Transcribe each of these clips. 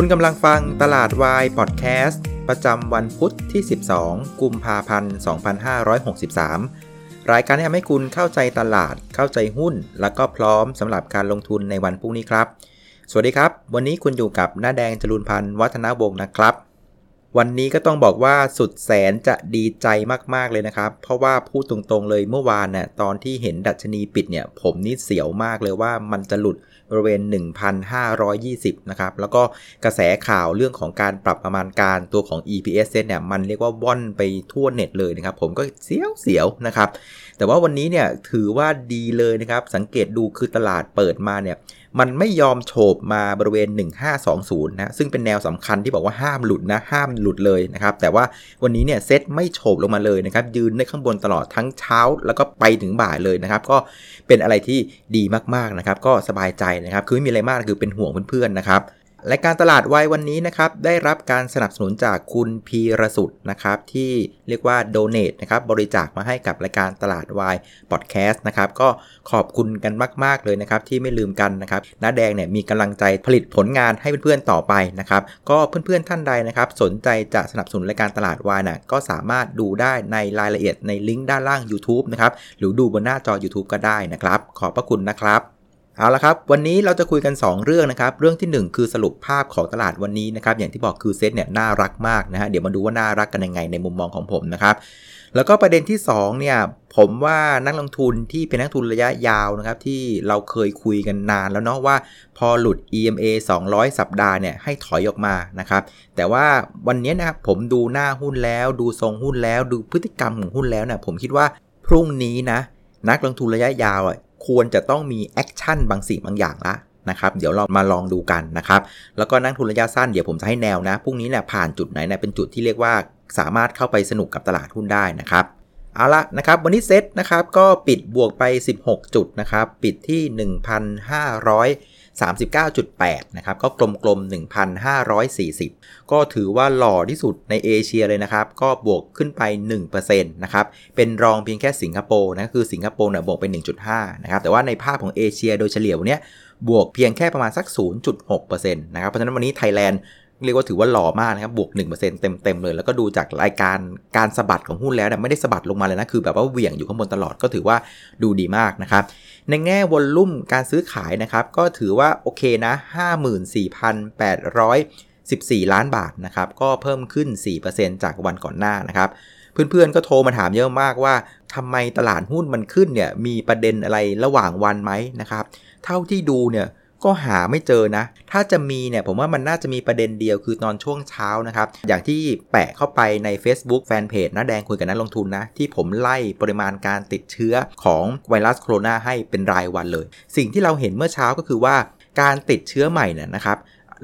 คุณกำลังฟังตลาดวายพอดแคสต์ประจำวันพุธที่12กุมภาพันธ์2563รายการที่ทำให้คุณเข้าใจตลาดเข้าใจหุ้นและก็พร้อมสำหรับการลงทุนในวันพรุ่งนี้ครับสวัสดีครับวันนี้คุณอยู่กับหน้าแดงจรูนพันธ์วัฒนวงศ์นะครับวันนี้ก็ต้องบอกว่าสุดแสนจะดีใจมากๆเลยนะครับเพราะว่าพูดตรงๆเลยเมื่อวานน่ะตอนที่เห็นดัชนีปิดเนี่ยผมนี่เสียวมากเลยว่ามันจะหลุดบริเวณ 1,520 นะครับแล้วก็กระแสข่าวเรื่องของการปรับประมาณการตัวของ EPS เนี่ยมันเรียกว่าว่อนไปทั่วเน็ตเลยนะครับผมก็เสียวๆนะครับแต่ว่าวันนี้เนี่ยถือว่าดีเลยนะครับสังเกตดูคือตลาดเปิดมาเนี่ยมันไม่ยอมโฉบมาบริเวณ1520นะซึ่งเป็นแนวสำคัญที่บอกว่าห้ามหลุดนะห้ามหลุดเลยนะครับแต่ว่าวันนี้เนี่ยเซตไม่โฉบลงมาเลยนะครับยืนในข้างบนตลอดทั้งเช้าแล้วก็ไปถึงบ่ายเลยนะครับก็เป็นอะไรที่ดีมากๆนะครับก็สบายใจนะครับคือไม่มีอะไรมากคือเป็นห่วงเพื่อนๆนะครับและการตลาดวายวันนี้นะครับได้รับการสนับสนุนจากคุณพีรสุทธิ์นะครับที่เรียกว่าโดเนทนะครับบริจาคมาให้กับรายการตลาดวายพอดแคสต์นะครับก็ขอบคุณกันมากๆเลยนะครับที่ไม่ลืมกันนะครับน้าแดงเนี่ยมีกำลังใจผลิตผลงานให้เพื่อนๆต่อไปนะครับก็เพื่อนๆท่านใดนะครับสนใจจะสนับสนุนรายการตลาดวายน่ะก็สามารถดูได้ในรายละเอียดในลิงก์ด้านล่าง YouTube นะครับหรือดูบนหน้าจอ YouTube ก็ได้นะครับขอบพระคุณนะครับเอาละครับวันนี้เราจะคุยกัน2เรื่องนะครับเรื่องที่1คือสรุปภาพของตลาดวันนี้นะครับอย่างที่บอกคือเซตเนี่ยน่ารักมากนะฮะเดี๋ยวมาดูว่าน่ารักกันยังไงในมุมมองของผมนะครับแล้วก็ประเด็นที่2เนี่ยผมว่านักลงทุนที่เป็นนักทุนระยะยาวนะครับที่เราเคยคุยกันนานแล้วเนาะว่าพอหลุด EMA 200 สัปดาห์เนี่ยให้ถอยออกมานะครับแต่ว่าวันนี้นะครับผมดูหน้าหุ้นแล้วดูทรงหุ้นแล้วดูพฤติกรรมของหุ้นแล้วเนี่ยผมคิดว่าพรุ่งนี้นะนักลงทุนระยะยาวควรจะต้องมีแอคชั่นบางสิ่งบางอย่างละนะครับเดี๋ยวเรามาลองดูกันนะครับแล้วก็นักทุนระยะสั้นเดี๋ยวผมจะให้แนวนะพรุ่งนี้เนี่ยผ่านจุดไหนเนี่ยเป็นจุดที่เรียกว่าสามารถเข้าไปสนุกกับตลาดหุ้นได้นะครับเอาละนะครับวันนี้เซ็ตนะครับก็ปิดบวกไป16จุดนะครับปิดที่ 1,539.8 นะครับก็กลมๆ 1,540 ก็ถือว่าหล่อที่สุดในเอเชียเลยนะครับก็บวกขึ้นไป 1% นะครับเป็นรองเพียงแค่สิงคโปร์นะคือสิงคโปร์เนี่ยบวกไป 1.5 นะครับแต่ว่าในภาพของเอเชียโดยเฉลี่ยเนี่ยบวกเพียงแค่ประมาณสัก 0.6% นะครับเพราะฉะนั้นวันนี้ไทยแลนด์เรียกว่าถือว่าหล่อมากนะครับบวก 1% เต็มเลยแล้วก็ดูจากรายการสะบัดของหุ้นแล้วเนี่ยไม่ได้สะบัดลงมาเลยนะคือแบบว่าเหวี่ยงอยู่ข้างบนตลอดก็ถือว่าดูดีมากนะครับในแง่วอลลุ่มการซื้อขายนะครับก็ถือว่าโอเคนะ 54,814 ล้านบาทนะครับก็เพิ่มขึ้น 4% จากวันก่อนหน้านะครับเพื่อนๆก็โทรมาถามเยอะมากว่าทำไมตลาดหุ้นมันขึ้นเนี่ยมีประเด็นอะไรระหว่างวันไหมนะครับเท่าที่ดูเนี่ยก็หาไม่เจอนะถ้าจะมีเนี่ยผมว่ามันน่าจะมีประเด็นเดียวคือตอนช่วงเช้านะครับอย่างที่แปะเข้าไปใน Facebook Fanpage น้าแดงคุยกับนักลงทุนนะที่ผมไล่ปริมาณการติดเชื้อของไวรัสโคโรนาให้เป็นรายวันเลยสิ่งที่เราเห็นเมื่อเช้าก็คือว่าการติดเชื้อใหม่เนี่ยนะครับ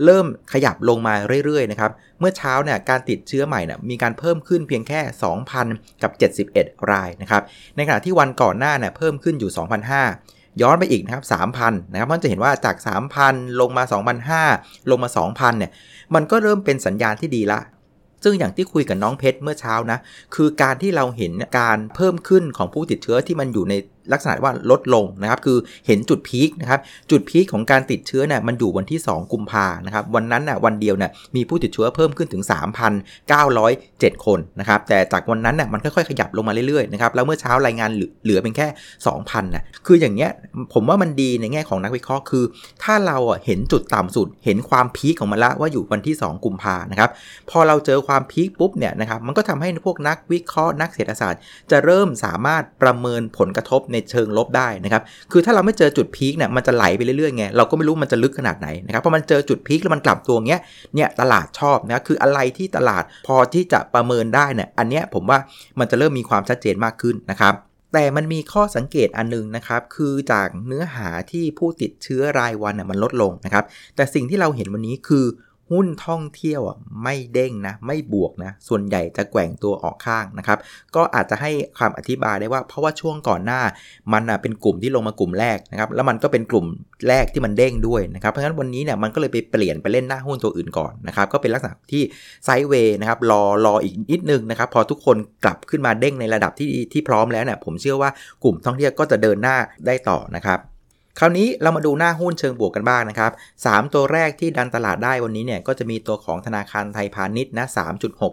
เริ่มขยับลงมาเรื่อยๆนะครับเมื่อเช้าเนี่ยการติดเชื้อใหม่เนี่ยมีการเพิ่มขึ้นเพียงแค่ 2,000 กับ 71 รายนะครับในขณะที่วันก่อนหน้าเนี่ยเพิ่มขึ้นอยู่ 2,500ย้อนไปอีกนะครับ 3,000 นะครับมันจะเห็นว่าจาก 3,000 ลงมา 2,500 ลงมา 2,000 เนี่ยมันก็เริ่มเป็นสัญญาณที่ดีละซึ่งอย่างที่คุยกับน้องเพชรเมื่อเช้านะคือการที่เราเห็นการเพิ่มขึ้นของผู้ติดเชื้อที่มันอยู่ในลักษณะว่าลดลงนะครับคือเห็นจุดพีคนะครับจุดพีคของการติดเชื้อเนี่ยมันอยู่วันที่2กุมภาพันธ์นะครับวันนั้นน่ะวันเดียวเนี่ยมีผู้ติดเชื้อเพิ่มขึ้นถึง 3,907 คนนะครับแต่จากวันนั้นน่ะมันค่อยๆขยับลงมาเรื่อยๆนะครับแล้วเมื่อเช้ารายงานเหลือเป็นแค่ 2,000 นะคืออย่างเงี้ยผมว่ามันดีในแง่ของนักวิเคราะห์คือถ้าเราเห็นจุดต่ำสุดเห็นความพีคของมันละว่าอยู่วันที่2กุมภาพันธ์นะครับพอเราเจอความพีคปุ๊บเนี่ยนะครับมันก็ทำให้พวกนักวิเคราะห์นักเศรษฐศาสตร์จะเริ่มสามารถประเมินผลกระทบในเชิงลบได้นะครับคือถ้าเราไม่เจอจุดพีคเนี่ยมันจะไหลไปเรื่อยๆไงเราก็ไม่รู้มันจะลึกขนาดไหนนะครับพอมันเจอจุดพีคแล้วมันกลับตัวเงี้ยเนี่ยตลาดชอบนะคืออะไรที่ตลาดพอที่จะประเมินได้เนี่ยอันเนี้ยผมว่ามันจะเริ่มมีความชัดเจนมากขึ้นนะครับแต่มันมีข้อสังเกตอันนึงนะครับคือจากเนื้อหาที่ผู้ติดเชื้อรายวันน่ะมันลดลงนะครับแต่สิ่งที่เราเห็นวันนี้คือหุ้นท่องเที่ยวอ่ะไม่เด้งนะไม่บวกนะส่วนใหญ่จะแกว่งตัวออกข้างนะครับก็อาจจะให้คำอธิบายได้ว่าเพราะว่าช่วงก่อนหน้ามันอ่ะเป็นกลุ่มที่ลงมากลุ่มแรกนะครับแล้วมันก็เป็นกลุ่มแรกที่มันเด้งด้วยนะครับเพราะฉะนั้นวันนี้เนี่ยมันก็เลยไปเปลี่ยนไปเล่นหน้าหุ้นตัวอื่นก่อนนะครับก็เป็นลักษณะที่ไซด์เวย์นะครับรออีกนิดนึงนะครับพอทุกคนกลับขึ้นมาเด้งในระดับที่พร้อมแล้วเนี่ยผมเชื่อว่ากลุ่มท่องเที่ยวก็จะเดินหน้าได้ต่อนะครับ คราวนี้เรามาดูหน้าหุ้นเชิงบวกกันบ้างนะครับ3ตัวแรกที่ดันตลาดได้วันนี้เนี่ยก็จะมีตัวของธนาคารไทยพาณิชย์นะ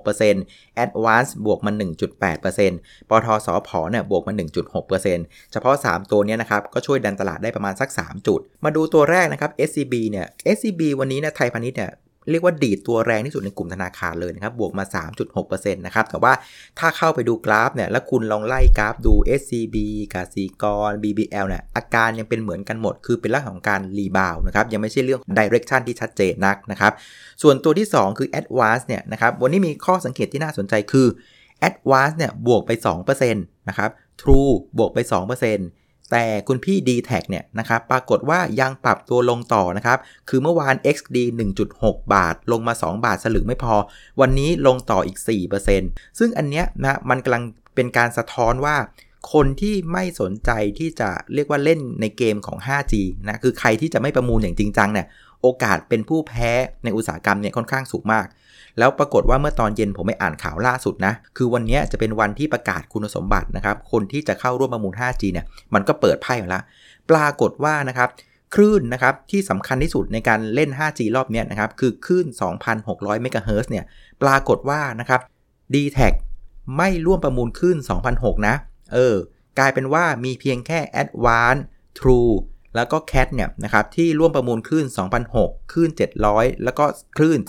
3.6% Advance บวกมา 1.8% ปทสผเนี่ยบวกมา 1.6% เฉพาะ3ตัวนี้นะครับก็ช่วยดันตลาดได้ประมาณสัก3จุดมาดูตัวแรกนะครับ SCB เนี่ย SCB วันนี้นะไทยพาณิชย์เนี่ยเรียกว่าดีดตัวแรงที่สุดในกลุ่มธนาคารเลยนะครับบวกมา 3.6% นะครับแต่ว่าถ้าเข้าไปดูกราฟเนี่ยแล้วคุณลองไล่กราฟดู SCB กสิกร BBL เนี่ยอาการยังเป็นเหมือนกันหมดคือเป็นลักษณะของการรีบาวนะครับยังไม่ใช่เรื่อง direction ที่ชัดเจนนักนะครับส่วนตัวที่2คือ Advance เนี่ยนะครับวันนี้มีข้อสังเกตที่น่าสนใจคือ Advance เนี่ยบวกไป 2% นะครับ True บวกไป 2%แต่คุณพี่ DTAC เนี่ยนะครับปรากฏว่ายังปรับตัวลงต่อนะครับคือเมื่อวาน XD 1.6 บาทลงมา2บาทสลึงไม่พอวันนี้ลงต่ออีก 4% ซึ่งอันเนี้ยนะมันกำลังเป็นการสะท้อนว่าคนที่ไม่สนใจที่จะเรียกว่าเล่นในเกมของ 5G นะคือใครที่จะไม่ประมูลอย่างจริงจังเนี่ยโอกาสเป็นผู้แพ้ในอุตสาหกรรมเนี่ยค่อนข้างสูงมากแล้วปรากฏว่าเมื่อตอนเย็นผมไปอ่านข่าวล่าสุดนะคือวันนี้จะเป็นวันที่ประกาศคุณสมบัตินะครับคนที่จะเข้าร่วมประมูล 5G เนี่ยมันก็เปิดไพ่แล้วปรากฏว่านะครับคลื่นนะครับที่สำคัญที่สุดในการเล่น 5G รอบนี้นะครับคือคลื่น 2,600 เมกะเฮิรตซ์เนี่ยปรากฏว่านะครับ DTAC ไม่ร่วมประมูลคลื่น 2,600 นะกลายเป็นว่ามีเพียงแค่ Advance Trueแล้วก็แคทเนี่ยนะครับที่ร่วมประมูลคลื่น 2,600 คลื่น 700แล้วก็คลื่น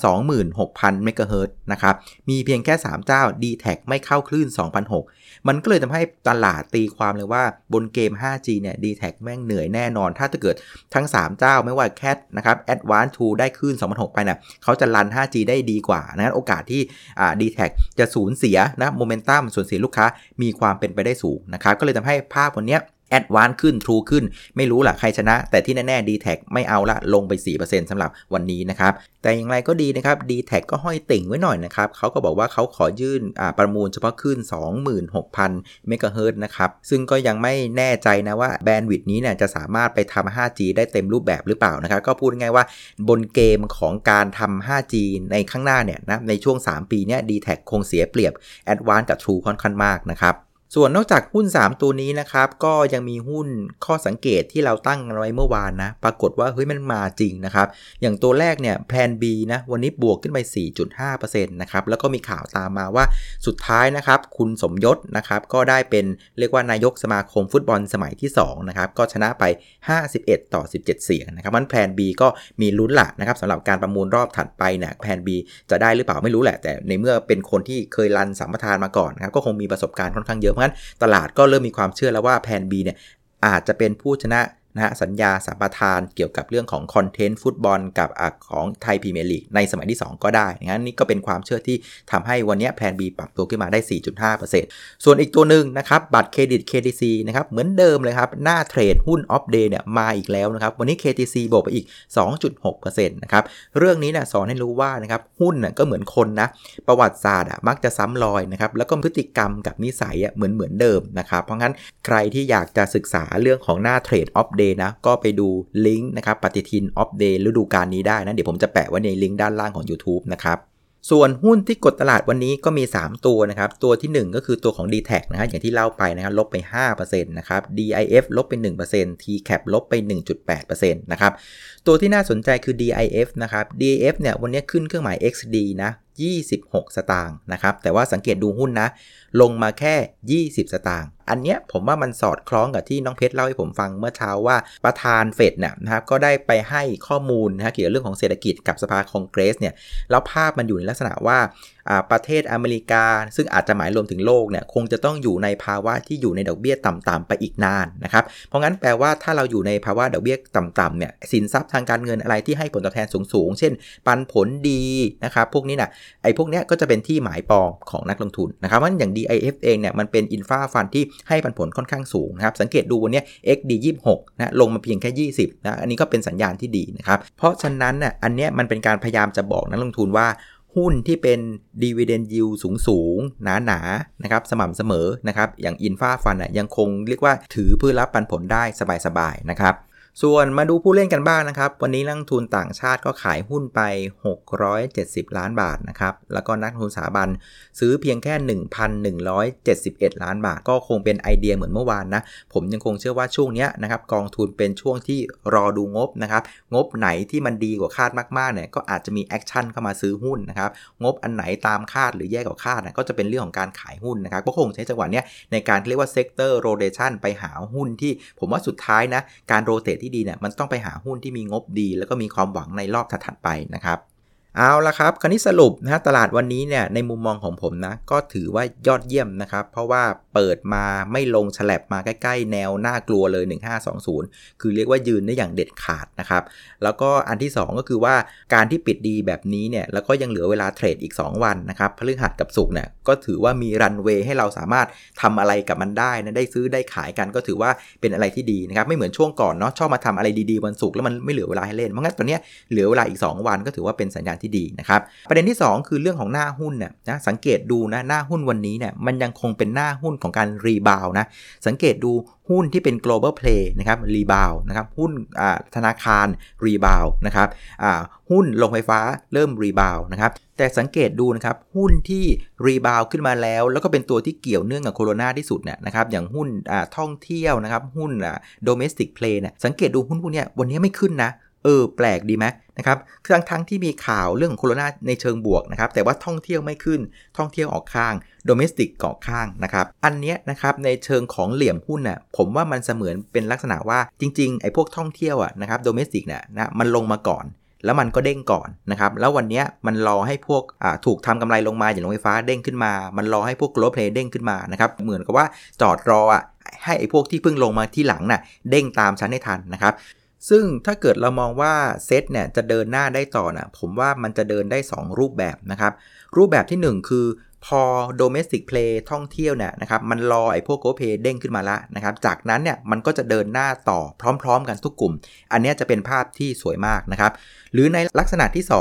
26,000 เมกะเฮิรตซ์นะครับมีเพียงแค่3เจ้า DTAC ไม่เข้าคลื่น 2,600 มันก็เลยทำให้ตลาดตีความเลยว่าบนเกม 5G เนี่ย DTAC แม่งเหนื่อยแน่นอนถ้าเกิดทั้ง3เจ้าไม่ว่า Cat นะครับ Advance 2 ได้คลื่น 2,600 ไปเนี่ยเขาจะรัน 5G ได้ดีกว่านะโอกาสที่DTAC จะสูญเสียนะโมเมนตัมสูญเสียลูกค้ามีความเป็นไปได้สูงนะครับก็เลยทำให้ภาพวันนี้Advance ขึ้น True ขึ้นไม่รู้ล่ะใครชนะแต่ที่แน่ๆ DTAC ไม่เอาละลงไป 4% สำหรับวันนี้นะครับแต่อย่างไรก็ดีนะครับ DTAC ก็ห้อยติ่งไว้หน่อยนะครับเขาก็บอกว่าเขาขอยื่นประมูลเฉพาะขึ้น 26,000 เมกะเฮิรตซ์นะครับซึ่งก็ยังไม่แน่ใจนะว่าแบนด์วิดต์นี้เนี่ยจะสามารถไปทำ 5G ได้เต็มรูปแบบหรือเปล่านะครับก็พูดง่ายว่าบนเกมของการทำ 5G ในข้างหน้าเนี่ยนะในช่วง3ปีเนี้ย DTAC คงเสียเปรียบ Advance กับ True ค่อนข้างมากนะครับส่วนนอกจากหุ้น3ตัวนี้นะครับก็ยังมีหุ้นข้อสังเกตที่เราตั้งกันไว้เมื่อวานนะปรากฏว่าเฮ้ยมันมาจริงนะครับอย่างตัวแรกเนี่ยแพลน B นะวันนี้บวกขึ้นไป 4.5% นะครับแล้วก็มีข่าวตามมาว่าสุดท้ายนะครับคุณสมยศนะครับก็ได้เป็นเรียกว่านายกสมาคมฟุตบอลสมัยที่2นะครับก็ชนะไป51-17 เสียงนะครับมันแพลน B ก็มีลุ้นละนะครับสำหรับการประมูลรอบถัดไปเนี่ยแพลน B จะได้หรือเปล่าไม่รู้แหละแต่ในเมื่อเป็นคนที่เคยรันสัมปทานมาก่อนนะครับก็คงมีประสบการณ์ค่อนข้างเยอะงั้นตลาดก็เริ่มมีความเชื่อแล้วว่าแพลน B เนี่ยอาจจะเป็นผู้ชนะนะฮะสัญญาสัมปทานเกี่ยวกับเรื่องของคอนเทนต์ฟุตบอลกับของไทยพรีเมียร์ลีกในสมัยที่2ก็ได้งั้นนี่ก็เป็นความเชื่อที่ทำให้วันนี้แพลน B ปรับตัวขึ้นมาได้ 4.5% ส่วนอีกตัวหนึ่งนะครับบัตรเครดิต KTC นะครับเหมือนเดิมเลยครับหน้าเทรดหุ้นออฟเดย์เนี่ยมาอีกแล้วนะครับวันนี้ KTC บวกไปอีก 2.6% นะครับเรื่องนี้น่ะสอนให้รู้ว่านะครับหุ้นน่ะก็เหมือนคนนะประวัติศาสตร์อ่ะมักจะซ้ำรอยนะครับแล้วก็พฤติกรรมกับนิสัยอ่ะเหมือนเดิมนะครับเพราะงั้นใครที่อยากจะศึกษาเรื่องของหน้าเทรดออฟเดย์นะก็ไปดูลิงก์นะครับปฏิทิน Off Day ฤดูกาลนี้ได้นะเดี๋ยวผมจะแปะไว้ในลิงก์ด้านล่างของ YouTube นะครับส่วนหุ้นที่กดตลาดวันนี้ก็มี3ตัวนะครับตัวที่1ก็คือตัวของ DTAC นะฮะอย่างที่เล่าไปนะครับลบไป 5% นะครับ DIF ลบไป 1% TCAP ลบไป 1.8% นะครับตัวที่น่าสนใจคือ DIF นะครับ DIF เนี่ยวันนี้ขึ้นเครื่องหมาย XD นะ26สตางค์นะครับแต่ว่าสังเกตดูหุ้นนะลงมาแค่20สตางค์อันเนี้ยผมว่ามันสอดคล้องกับที่น้องเพชรเล่าให้ผมฟังเมื่อเช้าว่าประธานเฟดเนี่ยนะครับก็ได้ไปให้ข้อมูลนะเกี่ยวกับเรื่องของเศรษฐกิจกับสภาคองเกรสเนี่ยแล้วภาพมันอยู่ในลักษณะว่าประเทศอเมริกาซึ่งอาจจะหมายรวมถึงโลกเนี่ยคงจะต้องอยู่ในภาวะที่อยู่ในดอกเบี้ยต่ำๆไปอีกนานนะครับเพราะงั้นแปลว่าถ้าเราอยู่ในภาวะดอกเบี้ยต่ำๆเนี่ยสินทรัพย์ทางการเงินอะไรที่ให้ผลตอบแทนสูงๆเช่นปันผลดีนะครับพวกนี้นะไอ้พวกเนี้ยก็จะเป็นที่หมายปองของนักลงทุนนะครับเพราะงั้นอย่าง DIF เองเนี่ยมันเป็นอินฟราฟันที่ให้ปันผลค่อนข้างสูงนะครับสังเกตดูวันนี้ XD 26นะลงมาเพียงแค่20นะอันนี้ก็เป็นสัญญาณที่ดีนะครับเพราะฉะนั้นน่ะอันเนี้ยมันเป็นการพยายามจะบอกนักลงทุนว่าหุ้นที่เป็น dividend yield สูงหนาๆนะครับสม่ำเสมอนะครับอย่าง Infra Fund ยังคงเรียกว่าถือเพื่อรับปันผลได้สบายๆนะครับ ส่วนมาดูผู้เล่นกันบ้าง นะครับวันนี้นักทุนต่างชาติก็ขายหุ้นไป670ล้านบาทนะครับแล้วก็นักทุนสถาบันซื้อเพียงแค่ 1,171 ล้านบาทก็คงเป็นไอเดียเหมือนเมื่อวานนะผมยังคงเชื่อว่าช่วงนี้นะครับกองทุนเป็นช่วงที่รอดูงบนะครับงบไหนที่มันดีกว่าคาดมากๆเนี่ยก็อาจจะมีแอคชั่นเข้ามาซื้อหุ้นนะครับงบอันไหนตามคาดหรือแย่กว่าคาดนะก็จะเป็นเรื่องของการขายหุ้นนะครับก็คงใช้จังหวะนี้ในการเรียกว่าเซกเตอร์โรเตชันไปหาหุ้นที่ผมว่าสุดท้ายนะการโรเตทที่ดีเนี่ยมันต้องไปหาหุ้นที่มีงบดีแล้วก็มีความหวังในรอบถัดไปนะครับเอาละครับคราวนี้สรุปนะตลาดวันนี้เนี่ยในมุมมองของผมนะก็ถือว่ายอดเยี่ยมนะครับเพราะว่าเปิดมาไม่ลงแฉลบมาใกล้ๆแนวน่ากลัวเลย1520คือเรียกว่ายืนได้อย่างเด็ดขาดนะครับแล้วก็อันที่2ก็คือว่าการที่ปิดดีแบบนี้เนี่ยแล้วก็ยังเหลือเวลาเทรดอีก2วันนะครับพฤหัสกับศุกร์เนี่ยก็ถือว่ามีรันเวย์ให้เราสามารถทำอะไรกับมันได้นะได้ซื้อได้ขายกันก็ถือว่าเป็นอะไรที่ดีนะครับไม่เหมือนช่วงก่อนเนาะชอบมาทำอะไรดีๆวันศุกร์แล้วมันไม่เหลือเวลาให้เล่นเพราะงั้นตอนนี้เหลือเวลาอีก2วันก็ถือว่าเป็นสัญญาณที่ดีนะครับประเด็นที่2คือเรื่องของหน้าหุ้นเนี่ยนะสังเกตดูนะหน้าหุ้นวันนี้เนี่ยมันยังคงเป็นหน้าหุ้นของการรีบาวนะสังเกตดูหุ้นที่เป็น global play นะครับรีบาวนะครับหุ้นธนาคารรีบาวนะครับหุ้นโรงไฟฟ้าเริ่มรีบาวนะครับแต่สังเกตดูนะครับหุ้นที่รีบาวขึ้นมาแล้วก็เป็นตัวที่เกี่ยวเนื่องกับโควิดที่สุดเนี่ยนะครับอย่างหุ้นท่องเที่ยวนะครับหุ้นdomestic play เนี่ยสังเกตดูหุ้นพวกนี้วันนี้ไม่ขึ้นนะแปลกดีไหมนะครับทั้งที่มีข่าวเรื่องโควิดในเชิงบวกนะครับแต่ว่าท่องเที่ยวไม่ขึ้นท่องเที่ยวออกข้างโดเมสติกออกข้างนะครับอันเนี้ยนะครับในเชิงของเหลี่ยมหุ้นน่ะผมว่ามันเสมือนเป็นลักษณะว่าจริงๆไอ้พวกท่องเที่ยวอ่ะนะครับโดเมสติกเนี่ยนะมันลงมาก่อนแล้วมันก็เด้งก่อนนะครับแล้ววันนี้มันรอให้พวกถูกทำกำไรลงมาอย่างโรงไฟฟ้าเด้งขึ้นมามันรอให้พวกโกลด์เพลย์เด้งขึ้นมานะครับเหมือนกับว่าจอดรออ่ะให้ไอ้พวกที่เพิ่งลงมาที่หลังน่ะเด้งตามชั้นให้ทันนะครับซึ่งถ้าเกิดเรามองว่าเซตเนี่ยจะเดินหน้าได้ต่อนะผมว่ามันจะเดินได้2รูปแบบนะครับรูปแบบที่1คือพอ domestic play ท่องเที่ยวเนี่ยนะครับมันรอไอ้พวก go play เด้งขึ้นมาละนะครับจากนั้นเนี่ยมันก็จะเดินหน้าต่อพร้อมๆกันทุกกลุ่มอันนี้จะเป็นภาพที่สวยมากนะครับหรือในลักษณะที่2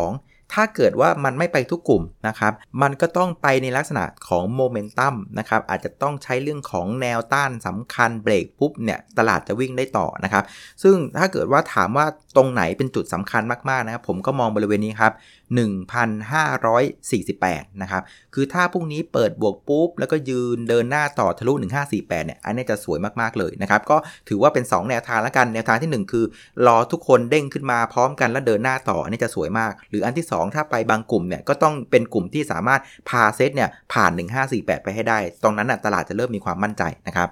ถ้าเกิดว่ามันไม่ไปทุกกลุ่มนะครับมันก็ต้องไปในลักษณะของโมเมนตัมนะครับอาจจะต้องใช้เรื่องของแนวต้านสำคัญเบรกปุ๊บเนี่ยตลาดจะวิ่งได้ต่อนะครับซึ่งถ้าเกิดว่าถามว่าตรงไหนเป็นจุดสำคัญมากๆนะครับผมก็มองบริเวณนี้ครับ 1,548 นะครับคือถ้าพรุ่งนี้เปิดบวกปุ๊บแล้วก็ยืนเดินหน้าต่อทะลุ 1,548 เนี่ยอันนี้จะสวยมากๆเลยนะครับก็ถือว่าเป็น2แนวทางละกันแนวทางที่1คือรอทุกคนเด้งขึ้นมาพร้อมกันแล้วเดินหน้าต่ออันนี้จะสวยมากหรืออันที่2ถ้าไปบางกลุ่มเนี่ยก็ต้องเป็นกลุ่มที่สามารถพาเซตเนี่ยผ่าน 1,548 ไปให้ได้ตรงนั้นน่ะตลาดจะเริ่มมีความมั่นใจนะครับ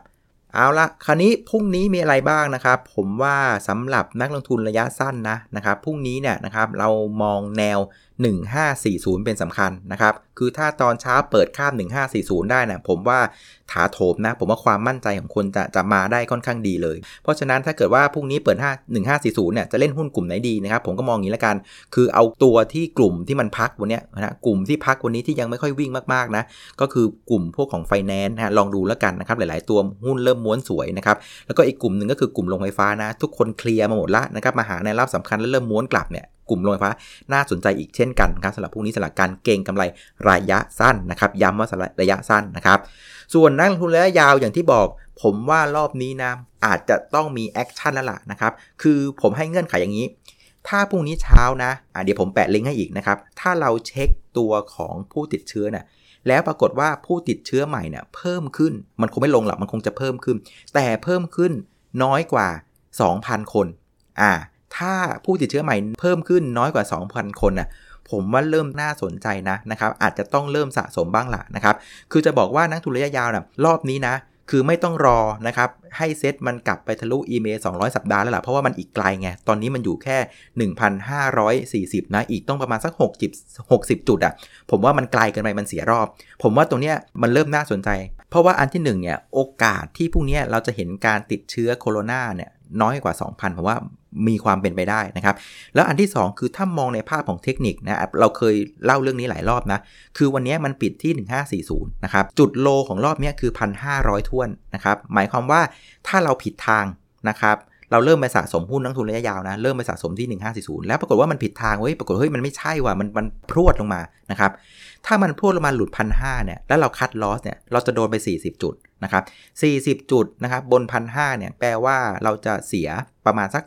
เอาละคราวนี้พรุ่งนี้มีอะไรบ้างนะครับผมว่าสำหรับนักลงทุนระยะสั้นนะครับพรุ่งนี้เนี่ยนะครับเรามองแนว1540เป็นสำคัญนะครับคือถ้าตอนเช้าเปิดข้าม1540ได้นะผมว่าถาโถมนะผมว่าความมั่นใจของคนจะมาได้ค่อนข้างดีเลยเพราะฉะนั้นถ้าเกิดว่าพรุ่งนี้เปิด1540เนี่ยจะเล่นหุ้นกลุ่มไหนดีนะครับผมก็มองอย่างนี้ละกันคือเอาตัวที่กลุ่มที่มันพักวันนี้นะกลุ่มที่พักวันนี้ที่ยังไม่ค่อยวิ่งมากๆนะก็คือกลุ่มพวกของไฟแนนซ์นะลองดูแล้วกันนะครับหลายๆตัวหุ้นเริ่มม้วนสวยนะครับแล้วก็อีกกลุ่มนึงก็คือกลุ่มโรงไฟฟ้านะทุกคนเคลียร์มาหมดละนะครับมาหาแนวรับสำคัญแล้วเริ่มม้วนกลับเนี่ยกลุ่มโรงไฟฟ้าน่าสนใจอีกเช่นกันครับสำหรับพวกนี้สำหรับการเก็งกำไรระยะสั้นนะครับย้ำว่าระยะสั้นนะครับส่วนนักลงทุนระยะยาวอย่างที่บอกผมว่ารอบนี้นะอาจจะต้องมีแอคชั่นแล้วล่ะนะครับคือผมให้เงื่อนไขอย่างนี้ถ้าพรุ่งนี้เช้านะเดี๋ยวผมแปะลิงก์ให้อีกนะครับถ้าเราเช็คตัวของผู้ติดเชื้อนะแล้วปรากฏว่าผู้ติดเชื้อใหม่เนี่ยเพิ่มขึ้นมันคงไม่ลงหรอกมันคงจะเพิ่มขึ้นแต่เพิ่มขึ้นน้อยกว่า 2,000 คนถ้าผู้ติดเชื้อใหม่เพิ่มขึ้นน้อยกว่า 2,000 คนน่ะผมว่าเริ่มน่าสนใจนะครับอาจจะต้องเริ่มสะสมบ้างละนะครับคือจะบอกว่านักทุนระยะยาวน่ะรอบนี้นะคือไม่ต้องรอนะครับให้เซตมันกลับไปทะลุ EMA 200 สัปดาห์แล้วล่ะเพราะว่ามันอีกไกลไงตอนนี้มันอยู่แค่ 1,540 นะอีกต้องประมาณสัก60 จุดอ่ะผมว่ามันไกลเกินไปมันเสียรอบผมว่าตรงเนี้ยมันเริ่มน่าสนใจเพราะว่าอันที่1เนี่ยโอกาสที่พวกเนี้ยเราจะเห็นการติดเชื้อโคโรนาเนี่ยน้อยกว่า 2,000 ผมว่ามีความเป็นไปได้นะครับแล้วอันที่2คือถ้ามองในภาพของเทคนิคนะเราเคยเล่าเรื่องนี้หลายรอบนะคือวันนี้มันปิดที่1540นะครับจุดโลของรอบนี้คือ 1,500 ถ้วนนะครับหมายความว่าถ้าเราผิดทางนะครับ เราเริ่มไปสะสมหุ้นนักทุนระยะยาวนะเริ่มไปสะสมที่1540แล้วปรากฏว่ามันผิดทางเว้ยปรากฏเฮ้ยมันไม่ใช่ว่ะมันพรวดลงมานะครับถ้ามันพรวดลงมาหลุด 1,500 เนี่ยแล้วเราคัทลอสเนี่ยเราจะโดนไป40จุดนะครับ40จุดนะครับบน 1,500 เนี่ยแปลว่าเราจะเสียประมาณสัก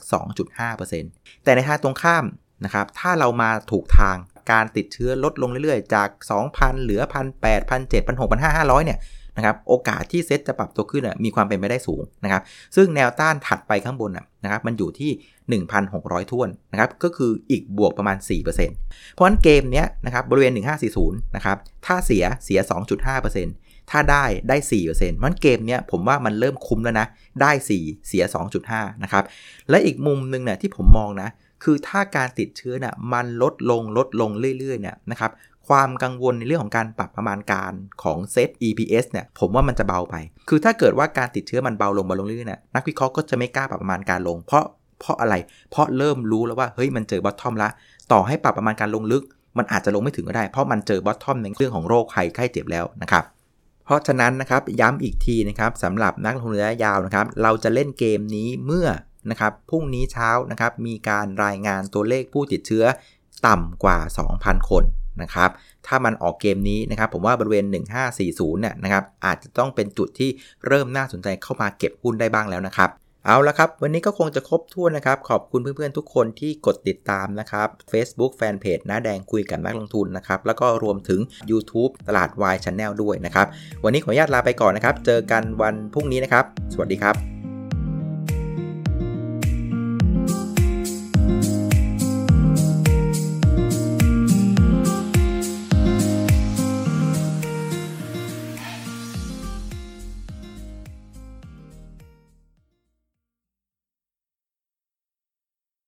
2.5% แต่ในทางตรงข้ามนะครับถ้าเรามาถูกทางการติดเชื้อลดลงเรื่อยๆจาก 2,000 เหลือ 1,800 1,700 1,600 1,500 เนี่ยนะครับโอกาสที่เซตจะปรับตัวขึ้นมีความเป็นไปได้สูงนะครับซึ่งแนวต้านถัดไปข้างบนนะครับมันอยู่ที่ 1,600 ถ้วนนะครับก็คืออีกบวกประมาณ 4% เพราะฉะนั้นเกมนี้นะครับบริเวณ 1540 นะครับถ้าเสีย 2.5% ถ้าได้ 4% เพราะฉะนั้นเกมนี้ผมว่ามันเริ่มคุ้มแล้วนะได้ 4% เสีย 2.5% นะครับและอีกมุมนึงเนี่ยที่ผมมองนะคือถ้าการติดเชื้อเนี่ยมันลดลงเรื่อยๆเนี่ยนะครับความกังวลในเรื่องของการปรับประมาณการของเซต EPS เนี่ยผมว่ามันจะเบาไปคือถ้าเกิดว่าการติดเชื้อมันเบาลงเรื่อยๆเนี่ยนักวิเคราะห์ก็จะไม่กล้าปรับประมาณการลงเพราะอะไรเพราะเริ่มรู้แล้วว่าเฮ้ยมันเจอบอททอมละต่อให้ปรับประมาณการลงลึกมันอาจจะลงไม่ถึงก็ได้เพราะมันเจอบอททอมในเรื่องของโรคภัยไข้เจ็บแล้วนะครับเพราะฉะนั้นนะครับย้ำอีกทีนะครับสำหรับนักลงทุนระยะยาวนะครับเราจะเล่นเกมนี้เมื่อนะครับพรุ่งนี้เช้านะครับมีการรายงานตัวเลขผู้ติดเชื้อต่ำกว่า 2,000 คนนะครับถ้ามันออกเกมนี้นะครับผมว่าบริเวณ1540เนี่ยนะครับอาจจะต้องเป็นจุดที่เริ่มน่าสนใจเข้ามาเก็บหุ้นได้บ้างแล้วนะครับเอาละครับวันนี้ก็คงจะครบถ้วนนะครับขอบคุณเพื่อนๆทุกคนที่กดติดตามนะครับ Facebook Fanpage น้าแดงคุยกับนักลงทุนนะครับแล้วก็รวมถึง YouTube ตลาดวาย Channel ด้วยนะครับวันนี้ขออนุญาตลาไปก่อนนะครับเจอกันวันพรุ่งนี้นะครับสวัสดีครับ